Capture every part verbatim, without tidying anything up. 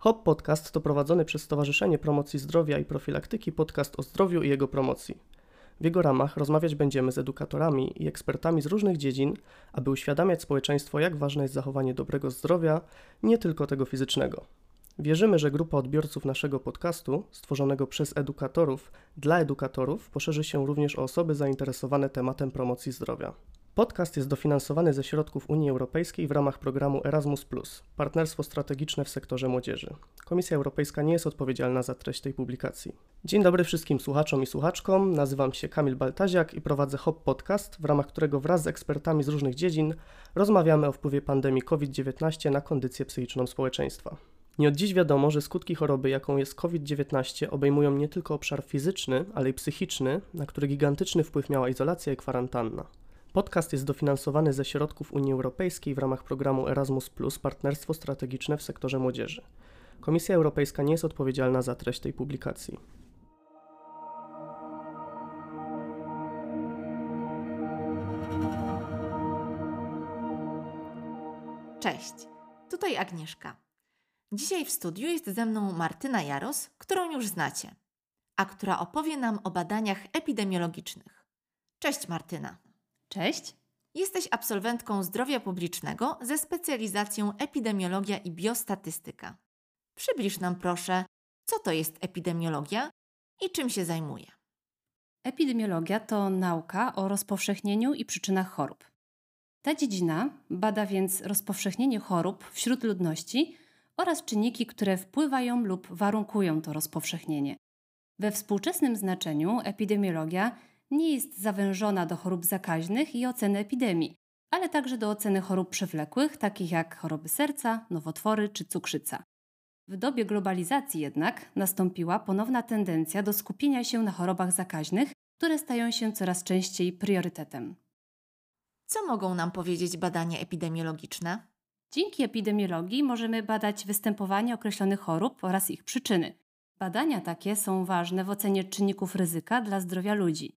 Hop Podcast to prowadzony przez Stowarzyszenie Promocji Zdrowia i Profilaktyki podcast o zdrowiu i jego promocji. W jego ramach rozmawiać będziemy z edukatorami i ekspertami z różnych dziedzin, aby uświadamiać społeczeństwo, jak ważne jest zachowanie dobrego zdrowia, nie tylko tego fizycznego. Wierzymy, że grupa odbiorców naszego podcastu, stworzonego przez edukatorów dla edukatorów, poszerzy się również o osoby zainteresowane tematem promocji zdrowia. Podcast jest dofinansowany ze środków Unii Europejskiej w ramach programu Erasmus plus, Partnerstwo Strategiczne w Sektorze Młodzieży. Komisja Europejska nie jest odpowiedzialna za treść tej publikacji. Dzień dobry wszystkim słuchaczom i słuchaczkom, nazywam się Kamil Baltaziak i prowadzę Hop Podcast, w ramach którego wraz z ekspertami z różnych dziedzin rozmawiamy o wpływie pandemii COVID dziewiętnaście na kondycję psychiczną społeczeństwa. Nie od dziś wiadomo, że skutki choroby, jaką jest COVID dziewiętnaście, obejmują nie tylko obszar fizyczny, ale i psychiczny, na który gigantyczny wpływ miała izolacja i kwarantanna. Podcast jest dofinansowany ze środków Unii Europejskiej w ramach programu Erasmus plus, Partnerstwo Strategiczne w Sektorze Młodzieży. Komisja Europejska nie jest odpowiedzialna za treść tej publikacji. Cześć, tutaj Agnieszka. Dzisiaj w studiu jest ze mną Martyna Jaros, którą już znacie, a która opowie nam o badaniach epidemiologicznych. Cześć Martyna. Cześć! Jesteś absolwentką zdrowia publicznego ze specjalizacją epidemiologia i biostatystyka. Przybliż nam proszę, co to jest epidemiologia i czym się zajmuje. Epidemiologia to nauka o rozpowszechnieniu i przyczynach chorób. Ta dziedzina bada więc rozpowszechnienie chorób wśród ludności oraz czynniki, które wpływają lub warunkują to rozpowszechnienie. We współczesnym znaczeniu epidemiologia nie jest zawężona do chorób zakaźnych i oceny epidemii, ale także do oceny chorób przewlekłych, takich jak choroby serca, nowotwory czy cukrzyca. W dobie globalizacji jednak nastąpiła ponowna tendencja do skupienia się na chorobach zakaźnych, które stają się coraz częściej priorytetem. Co mogą nam powiedzieć badania epidemiologiczne? Dzięki epidemiologii możemy badać występowanie określonych chorób oraz ich przyczyny. Badania takie są ważne w ocenie czynników ryzyka dla zdrowia ludzi.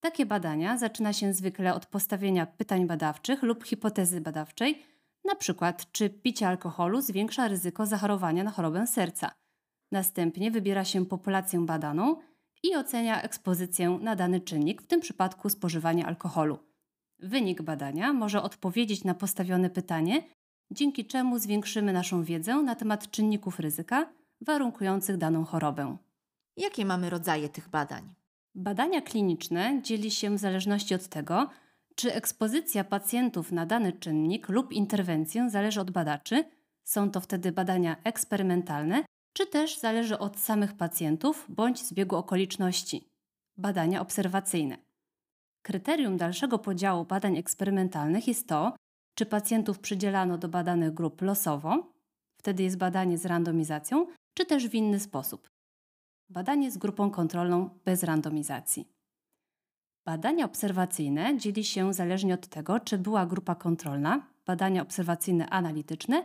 Takie badania zaczyna się zwykle od postawienia pytań badawczych lub hipotezy badawczej, na przykład czy picie alkoholu zwiększa ryzyko zachorowania na chorobę serca. Następnie wybiera się populację badaną i ocenia ekspozycję na dany czynnik, w tym przypadku spożywanie alkoholu. Wynik badania może odpowiedzieć na postawione pytanie, dzięki czemu zwiększymy naszą wiedzę na temat czynników ryzyka warunkujących daną chorobę. Jakie mamy rodzaje tych badań? Badania kliniczne dzieli się w zależności od tego, czy ekspozycja pacjentów na dany czynnik lub interwencję zależy od badaczy, są to wtedy badania eksperymentalne, czy też zależy od samych pacjentów bądź zbiegu okoliczności. Badania obserwacyjne. Kryterium dalszego podziału badań eksperymentalnych jest to, czy pacjentów przydzielano do badanych grup losowo, wtedy jest badanie z randomizacją, czy też w inny sposób. Badanie z grupą kontrolną bez randomizacji. Badania obserwacyjne dzieli się zależnie od tego, czy była grupa kontrolna, badania obserwacyjne analityczne,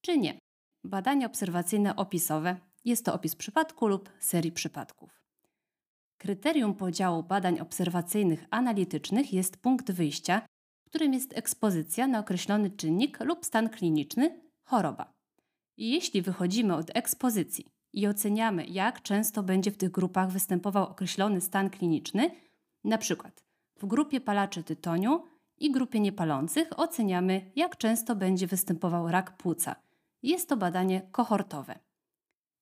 czy nie. Badania obserwacyjne opisowe. Jest to opis przypadku lub serii przypadków. Kryterium podziału badań obserwacyjnych analitycznych jest punkt wyjścia, którym jest ekspozycja na określony czynnik lub stan kliniczny, choroba. Jeśli wychodzimy od ekspozycji i oceniamy, jak często będzie w tych grupach występował określony stan kliniczny, na przykład w grupie palaczy tytoniu i grupie niepalących oceniamy, jak często będzie występował rak płuca. Jest to badanie kohortowe.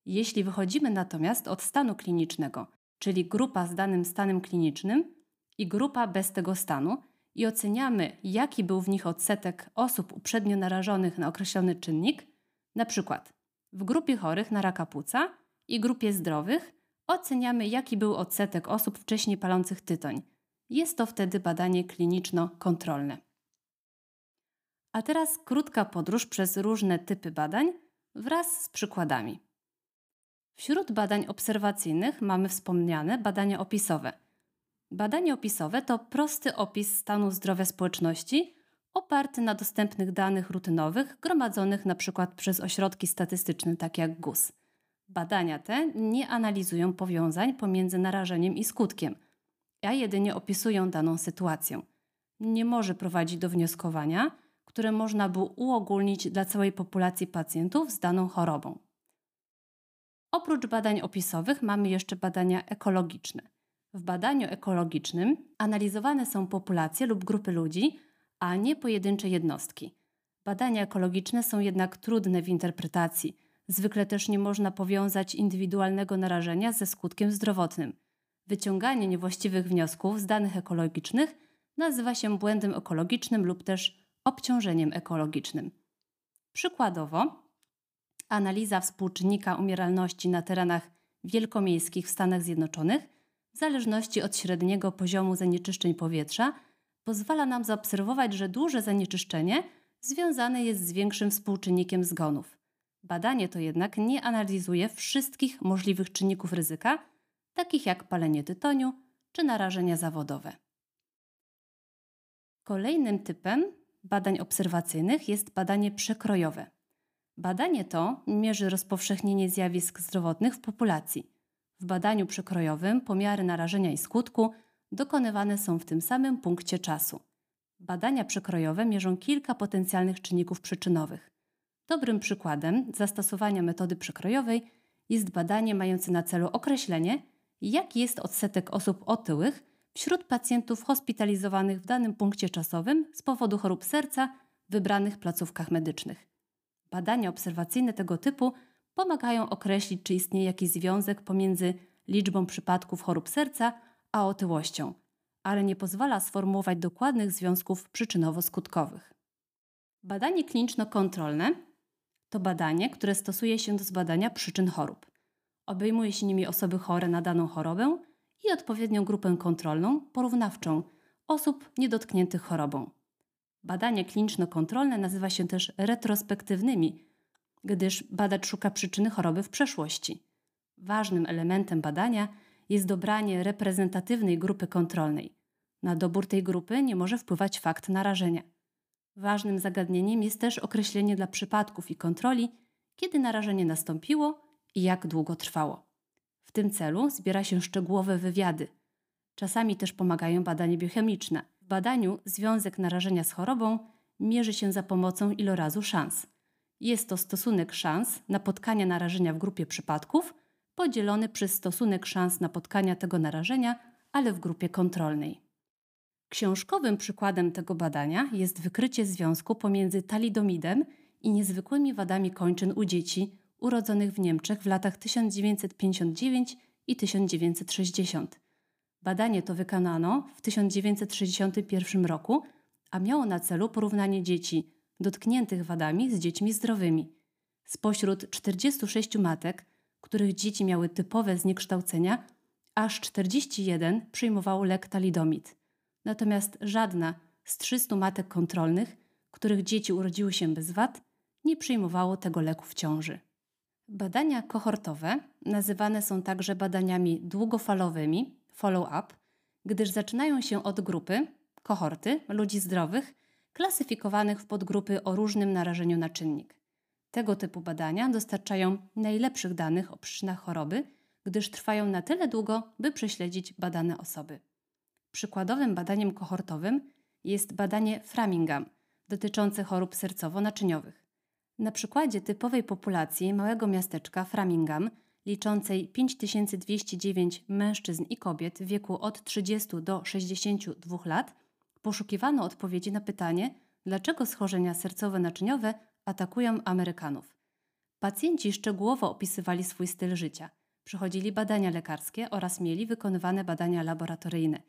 Jeśli wychodzimy natomiast od stanu klinicznego, czyli grupa z danym stanem klinicznym i grupa bez tego stanu i oceniamy, jaki był w nich odsetek osób uprzednio narażonych na określony czynnik, na przykład w grupie chorych na raka płuca i grupie zdrowych oceniamy, jaki był odsetek osób wcześniej palących tytoń. Jest to wtedy badanie kliniczno-kontrolne. A teraz krótka podróż przez różne typy badań wraz z przykładami. Wśród badań obserwacyjnych mamy wspomniane badania opisowe. Badania opisowe to prosty opis stanu zdrowia społeczności oparty na dostępnych danych rutynowych gromadzonych np. przez ośrodki statystyczne, takie jak G U S. Badania te nie analizują powiązań pomiędzy narażeniem i skutkiem, a jedynie opisują daną sytuację. Nie może prowadzić do wnioskowania, które można by uogólnić dla całej populacji pacjentów z daną chorobą. Oprócz badań opisowych mamy jeszcze badania ekologiczne. W badaniu ekologicznym analizowane są populacje lub grupy ludzi, a nie pojedyncze jednostki. Badania ekologiczne są jednak trudne w interpretacji. Zwykle też nie można powiązać indywidualnego narażenia ze skutkiem zdrowotnym. Wyciąganie niewłaściwych wniosków z danych ekologicznych nazywa się błędem ekologicznym lub też obciążeniem ekologicznym. Przykładowo, analiza współczynnika umieralności na terenach wielkomiejskich w Stanach Zjednoczonych w zależności od średniego poziomu zanieczyszczeń powietrza pozwala nam zaobserwować, że duże zanieczyszczenie związane jest z większym współczynnikiem zgonów. Badanie to jednak nie analizuje wszystkich możliwych czynników ryzyka, takich jak palenie tytoniu czy narażenia zawodowe. Kolejnym typem badań obserwacyjnych jest badanie przekrojowe. Badanie to mierzy rozpowszechnienie zjawisk zdrowotnych w populacji. W badaniu przekrojowym pomiary narażenia i skutku dokonywane są w tym samym punkcie czasu. Badania przekrojowe mierzą kilka potencjalnych czynników przyczynowych. Dobrym przykładem zastosowania metody przekrojowej jest badanie mające na celu określenie, jaki jest odsetek osób otyłych wśród pacjentów hospitalizowanych w danym punkcie czasowym z powodu chorób serca w wybranych placówkach medycznych. Badania obserwacyjne tego typu pomagają określić, czy istnieje jakiś związek pomiędzy liczbą przypadków chorób serca a otyłością, ale nie pozwala sformułować dokładnych związków przyczynowo-skutkowych. Badanie kliniczno-kontrolne to badanie, które stosuje się do zbadania przyczyn chorób. Obejmuje się nimi osoby chore na daną chorobę i odpowiednią grupę kontrolną, porównawczą osób niedotkniętych chorobą. Badania kliniczno-kontrolne nazywa się też retrospektywnymi, gdyż badacz szuka przyczyny choroby w przeszłości. Ważnym elementem badania jest dobranie reprezentatywnej grupy kontrolnej. Na dobór tej grupy nie może wpływać fakt narażenia. Ważnym zagadnieniem jest też określenie dla przypadków i kontroli, kiedy narażenie nastąpiło i jak długo trwało. W tym celu zbiera się szczegółowe wywiady. Czasami też pomagają badania biochemiczne. W badaniu związek narażenia z chorobą mierzy się za pomocą ilorazu szans. Jest to stosunek szans napotkania narażenia w grupie przypadków podzielony przez stosunek szans napotkania tego narażenia, ale w grupie kontrolnej. Książkowym przykładem tego badania jest wykrycie związku pomiędzy talidomidem i niezwykłymi wadami kończyn u dzieci urodzonych w Niemczech w latach tysiąc dziewięćset pięćdziesiąt dziewięć i tysiąc dziewięćset sześćdziesiąt. Badanie to wykonano w tysiąc dziewięćset sześćdziesiątym pierwszym roku, a miało na celu porównanie dzieci dotkniętych wadami z dziećmi zdrowymi. Spośród czterdziestu sześciu matek, których dzieci miały typowe zniekształcenia, aż czterdzieści jeden przyjmowało lek talidomid. Natomiast żadna z trzystu matek kontrolnych, których dzieci urodziły się bez wad, nie przyjmowało tego leku w ciąży. Badania kohortowe nazywane są także badaniami długofalowymi, follow-up, gdyż zaczynają się od grupy, kohorty, ludzi zdrowych, klasyfikowanych w podgrupy o różnym narażeniu na czynnik. Tego typu badania dostarczają najlepszych danych o przyczynach choroby, gdyż trwają na tyle długo, by prześledzić badane osoby. Przykładowym badaniem kohortowym jest badanie Framingham dotyczące chorób sercowo-naczyniowych. Na przykładzie typowej populacji małego miasteczka Framingham, liczącej pięć tysięcy dwieście dziewięć mężczyzn i kobiet w wieku od trzydziestu do sześćdziesięciu dwóch lat, poszukiwano odpowiedzi na pytanie, dlaczego schorzenia sercowo-naczyniowe atakują Amerykanów. Pacjenci szczegółowo opisywali swój styl życia, przechodzili badania lekarskie oraz mieli wykonywane badania laboratoryjne.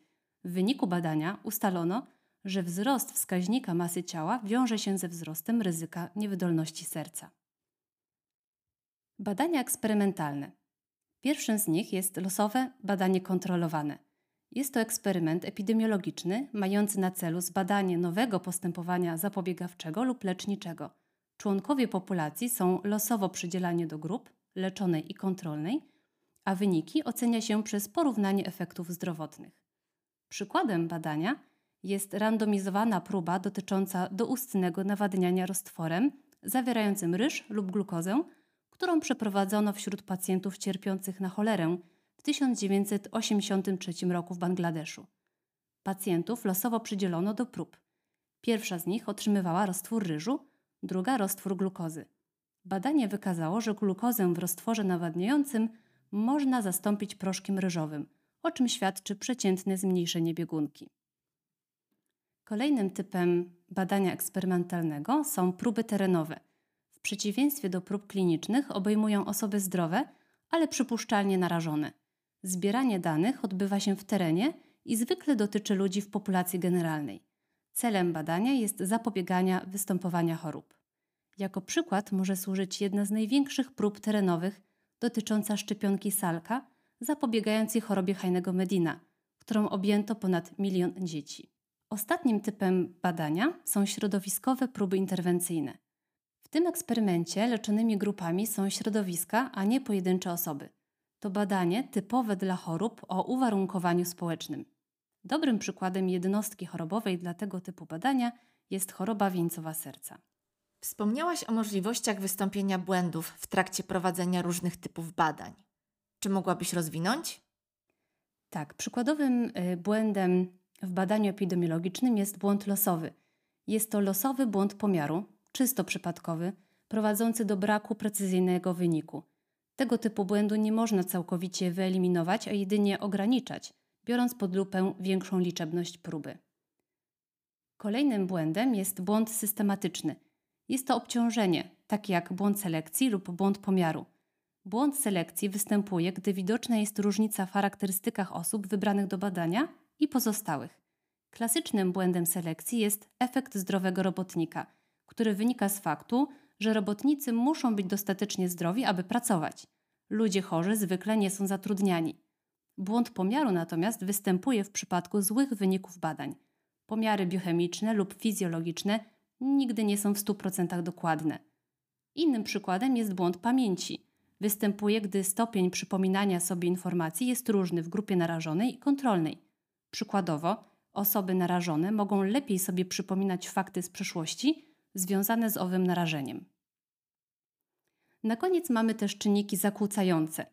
W wyniku badania ustalono, że wzrost wskaźnika masy ciała wiąże się ze wzrostem ryzyka niewydolności serca. Badania eksperymentalne. Pierwszym z nich jest losowe badanie kontrolowane. Jest to eksperyment epidemiologiczny mający na celu zbadanie nowego postępowania zapobiegawczego lub leczniczego. Członkowie populacji są losowo przydzielani do grup leczonej i kontrolnej, a wyniki ocenia się przez porównanie efektów zdrowotnych. Przykładem badania jest randomizowana próba dotycząca doustnego nawadniania roztworem zawierającym ryż lub glukozę, którą przeprowadzono wśród pacjentów cierpiących na cholerę w tysiąc dziewięćset osiemdziesiątym trzecim roku w Bangladeszu. Pacjentów losowo przydzielono do prób. Pierwsza z nich otrzymywała roztwór ryżu, druga roztwór glukozy. Badanie wykazało, że glukozę w roztworze nawadniającym można zastąpić proszkiem ryżowym, o czym świadczy przeciętne zmniejszenie biegunki. Kolejnym typem badania eksperymentalnego są próby terenowe. W przeciwieństwie do prób klinicznych obejmują osoby zdrowe, ale przypuszczalnie narażone. Zbieranie danych odbywa się w terenie i zwykle dotyczy ludzi w populacji generalnej. Celem badania jest zapobiegania występowania chorób. Jako przykład może służyć jedna z największych prób terenowych dotycząca szczepionki Salka, zapobiegającej chorobie Heinego-Medina, którą objęto ponad milion dzieci. Ostatnim typem badania są środowiskowe próby interwencyjne. W tym eksperymencie leczonymi grupami są środowiska, a nie pojedyncze osoby. To badanie typowe dla chorób o uwarunkowaniu społecznym. Dobrym przykładem jednostki chorobowej dla tego typu badania jest choroba wieńcowa serca. Wspomniałaś o możliwościach wystąpienia błędów w trakcie prowadzenia różnych typów badań. Czy mogłabyś rozwinąć? Tak, przykładowym błędem w badaniu epidemiologicznym jest błąd losowy. Jest to losowy błąd pomiaru, czysto przypadkowy, prowadzący do braku precyzyjnego wyniku. Tego typu błędu nie można całkowicie wyeliminować, a jedynie ograniczać, biorąc pod lupę większą liczebność próby. Kolejnym błędem jest błąd systematyczny. Jest to obciążenie, takie jak błąd selekcji lub błąd pomiaru. Błąd selekcji występuje, gdy widoczna jest różnica w charakterystykach osób wybranych do badania i pozostałych. Klasycznym błędem selekcji jest efekt zdrowego robotnika, który wynika z faktu, że robotnicy muszą być dostatecznie zdrowi, aby pracować. Ludzie chorzy zwykle nie są zatrudniani. Błąd pomiaru natomiast występuje w przypadku złych wyników badań. Pomiary biochemiczne lub fizjologiczne nigdy nie są w stu procentach dokładne. Innym przykładem jest błąd pamięci. Występuje, gdy stopień przypominania sobie informacji jest różny w grupie narażonej i kontrolnej. Przykładowo, osoby narażone mogą lepiej sobie przypominać fakty z przeszłości związane z owym narażeniem. Na koniec mamy też czynniki zakłócające.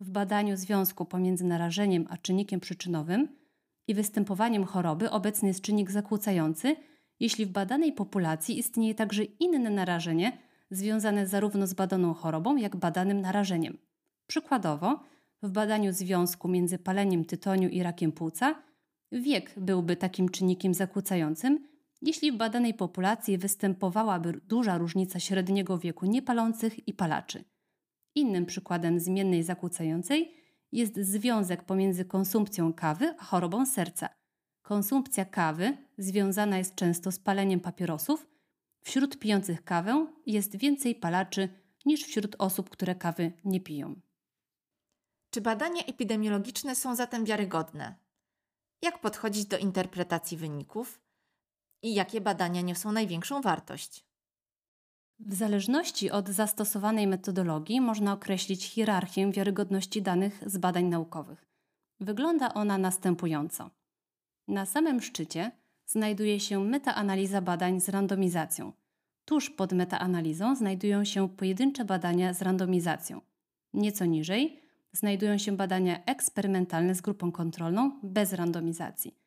W badaniu związku pomiędzy narażeniem a czynnikiem przyczynowym i występowaniem choroby obecny jest czynnik zakłócający, jeśli w badanej populacji istnieje także inne narażenie związane zarówno z badaną chorobą, jak badanym narażeniem. Przykładowo, w badaniu związku między paleniem tytoniu i rakiem płuca wiek byłby takim czynnikiem zakłócającym, jeśli w badanej populacji występowałaby duża różnica średniego wieku niepalących i palaczy. Innym przykładem zmiennej zakłócającej jest związek pomiędzy konsumpcją kawy a chorobą serca. Konsumpcja kawy związana jest często z paleniem papierosów. Wśród pijących kawę jest więcej palaczy niż wśród osób, które kawy nie piją. Czy badania epidemiologiczne są zatem wiarygodne? Jak podchodzić do interpretacji wyników? I jakie badania niosą największą wartość? W zależności od zastosowanej metodologii można określić hierarchię wiarygodności danych z badań naukowych. Wygląda ona następująco. Na samym szczycie znajduje się metaanaliza badań z randomizacją. Tuż pod metaanalizą znajdują się pojedyncze badania z randomizacją. Nieco niżej znajdują się badania eksperymentalne z grupą kontrolną bez randomizacji.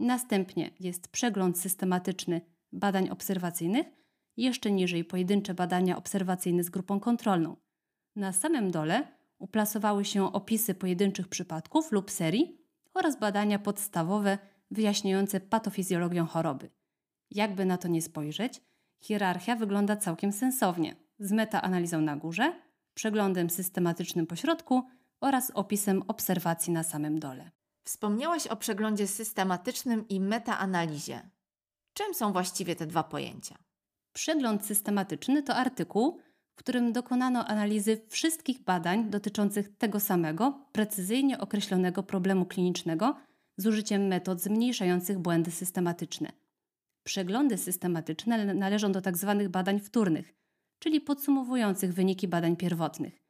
Następnie jest przegląd systematyczny badań obserwacyjnych, jeszcze niżej pojedyncze badania obserwacyjne z grupą kontrolną. Na samym dole uplasowały się opisy pojedynczych przypadków lub serii oraz badania podstawowe wyjaśniające patofizjologię choroby. Jakby na to nie spojrzeć, hierarchia wygląda całkiem sensownie, z metaanalizą na górze, przeglądem systematycznym po środku oraz opisem obserwacji na samym dole. Wspomniałaś o przeglądzie systematycznym i metaanalizie. Czym są właściwie te dwa pojęcia? Przegląd systematyczny to artykuł, w którym dokonano analizy wszystkich badań dotyczących tego samego, precyzyjnie określonego problemu klinicznego z użyciem metod zmniejszających błędy systematyczne. Przeglądy systematyczne należą do tzw. badań wtórnych, czyli podsumowujących wyniki badań pierwotnych.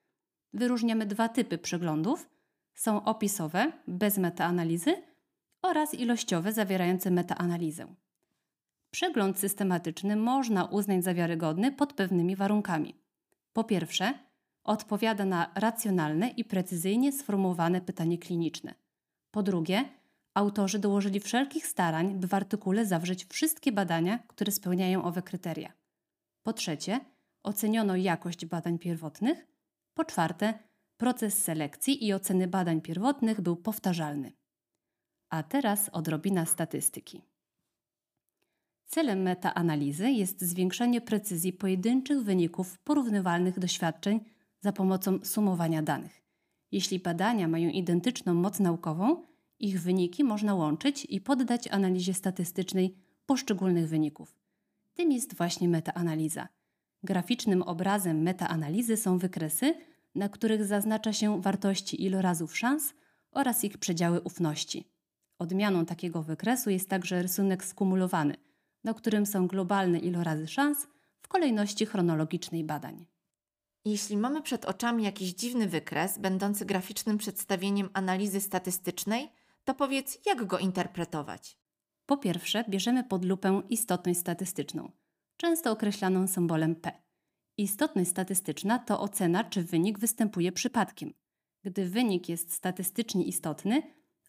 Wyróżniamy dwa typy przeglądów. Są opisowe, bez metaanalizy oraz ilościowe, zawierające metaanalizę. Przegląd systematyczny można uznać za wiarygodny pod pewnymi warunkami. Po pierwsze, odpowiada na racjonalne i precyzyjnie sformułowane pytanie kliniczne. Po drugie, autorzy dołożyli wszelkich starań, by w artykule zawrzeć wszystkie badania, które spełniają owe kryteria. Po trzecie, oceniono jakość badań pierwotnych. Po czwarte, proces selekcji i oceny badań pierwotnych był powtarzalny. A teraz odrobina statystyki. Celem metaanalizy jest zwiększenie precyzji pojedynczych wyników porównywalnych doświadczeń za pomocą sumowania danych. Jeśli badania mają identyczną moc naukową, ich wyniki można łączyć i poddać analizie statystycznej poszczególnych wyników. Tym jest właśnie metaanaliza. Graficznym obrazem metaanalizy są wykresy, na których zaznacza się wartości ilorazów szans oraz ich przedziały ufności. Odmianą takiego wykresu jest także rysunek skumulowany, na którym są globalne ilorazy szans w kolejności chronologicznej badań. Jeśli mamy przed oczami jakiś dziwny wykres, będący graficznym przedstawieniem analizy statystycznej, to powiedz, jak go interpretować? Po pierwsze, bierzemy pod lupę istotność statystyczną, często określaną symbolem P. Istotność statystyczna to ocena, czy wynik występuje przypadkiem. Gdy wynik jest statystycznie istotny,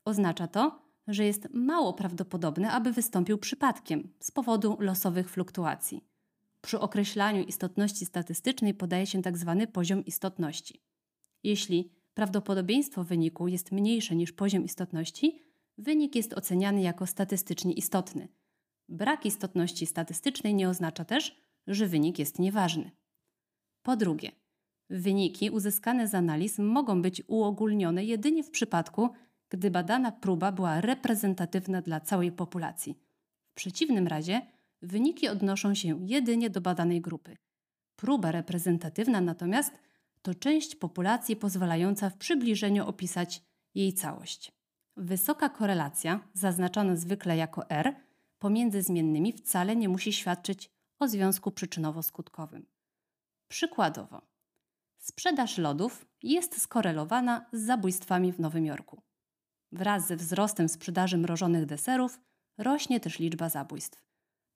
oznacza to, że jest mało prawdopodobne, aby wystąpił przypadkiem z powodu losowych fluktuacji. Przy określaniu istotności statystycznej podaje się tzw. poziom istotności. Jeśli prawdopodobieństwo wyniku jest mniejsze niż poziom istotności, wynik jest oceniany jako statystycznie istotny. Brak istotności statystycznej nie oznacza też, że wynik jest nieważny. Po drugie, wyniki uzyskane z analiz mogą być uogólnione jedynie w przypadku, gdy badana próba była reprezentatywna dla całej populacji. W przeciwnym razie wyniki odnoszą się jedynie do badanej grupy. Próba reprezentatywna natomiast to część populacji pozwalająca w przybliżeniu opisać jej całość. Wysoka korelacja, zaznaczana zwykle jako R, pomiędzy zmiennymi wcale nie musi świadczyć o związku przyczynowo-skutkowym. Przykładowo, sprzedaż lodów jest skorelowana z zabójstwami w Nowym Jorku. Wraz ze wzrostem sprzedaży mrożonych deserów rośnie też liczba zabójstw.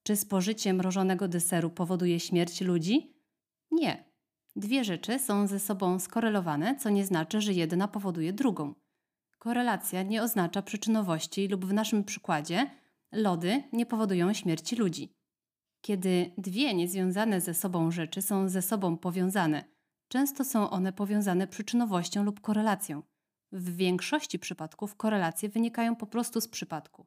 Czy spożycie mrożonego deseru powoduje śmierć ludzi? Nie. Dwie rzeczy są ze sobą skorelowane, co nie znaczy, że jedna powoduje drugą. Korelacja nie oznacza przyczynowości lub w naszym przykładzie lody nie powodują śmierci ludzi. Kiedy dwie niezwiązane ze sobą rzeczy są ze sobą powiązane, często są one powiązane przyczynowością lub korelacją. W większości przypadków korelacje wynikają po prostu z przypadku.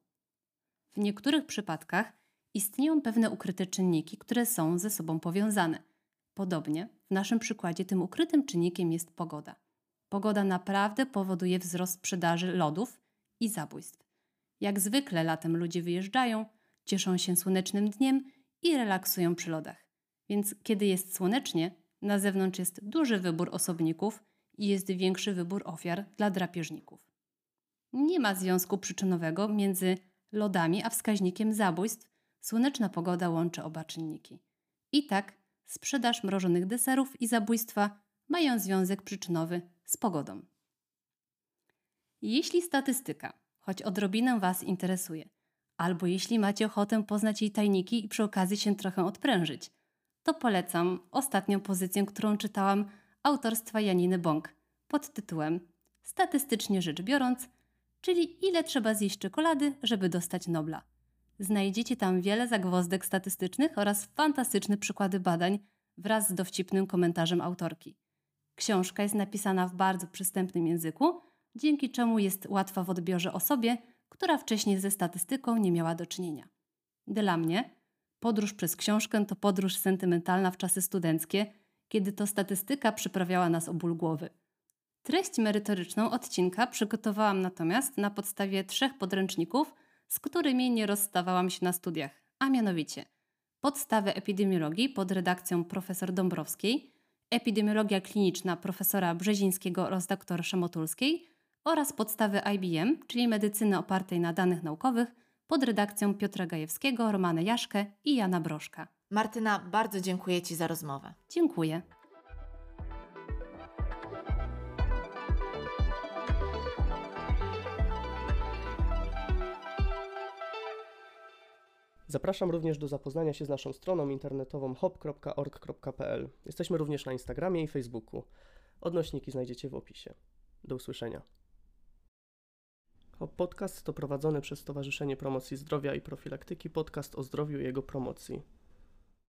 W niektórych przypadkach istnieją pewne ukryte czynniki, które są ze sobą powiązane. Podobnie w naszym przykładzie tym ukrytym czynnikiem jest pogoda. Pogoda naprawdę powoduje wzrost sprzedaży lodów i zabójstw. Jak zwykle latem ludzie wyjeżdżają, cieszą się słonecznym dniem i relaksują przy lodach. Więc kiedy jest słonecznie, na zewnątrz jest duży wybór osobników i jest większy wybór ofiar dla drapieżników. Nie ma związku przyczynowego między lodami a wskaźnikiem zabójstw. Słoneczna pogoda łączy oba czynniki. I tak sprzedaż mrożonych deserów i zabójstwa mają związek przyczynowy z pogodą. Jeśli statystyka, choć odrobinę Was interesuje, albo jeśli macie ochotę poznać jej tajniki i przy okazji się trochę odprężyć, to polecam ostatnią pozycję, którą czytałam, autorstwa Janiny Bąk pod tytułem „Statystycznie rzecz biorąc, czyli ile trzeba zjeść czekolady, żeby dostać Nobla”. Znajdziecie tam wiele zagwozdek statystycznych oraz fantastyczne przykłady badań wraz z dowcipnym komentarzem autorki. Książka jest napisana w bardzo przystępnym języku, dzięki czemu jest łatwa w odbiorze osobie, która wcześniej ze statystyką nie miała do czynienia. Dla mnie podróż przez książkę to podróż sentymentalna w czasy studenckie, kiedy to statystyka przyprawiała nas o ból głowy. Treść merytoryczną odcinka przygotowałam natomiast na podstawie trzech podręczników, z którymi nie rozstawałam się na studiach, a mianowicie podstawy epidemiologii pod redakcją profesor Dąbrowskiej, epidemiologia kliniczna profesora Brzezińskiego oraz doktor Szamotulskiej oraz podstawy I B M, czyli medycyny opartej na danych naukowych pod redakcją Piotra Gajewskiego, Romana Jaszkę i Jana Broszka. Martyna, bardzo dziękuję Ci za rozmowę. Dziękuję. Zapraszam również do zapoznania się z naszą stroną internetową hop kropka org kropka pe el. Jesteśmy również na Instagramie i Facebooku. Odnośniki znajdziecie w opisie. Do usłyszenia. Hop Podcast to prowadzony przez Stowarzyszenie Promocji Zdrowia i Profilaktyki podcast o zdrowiu i jego promocji.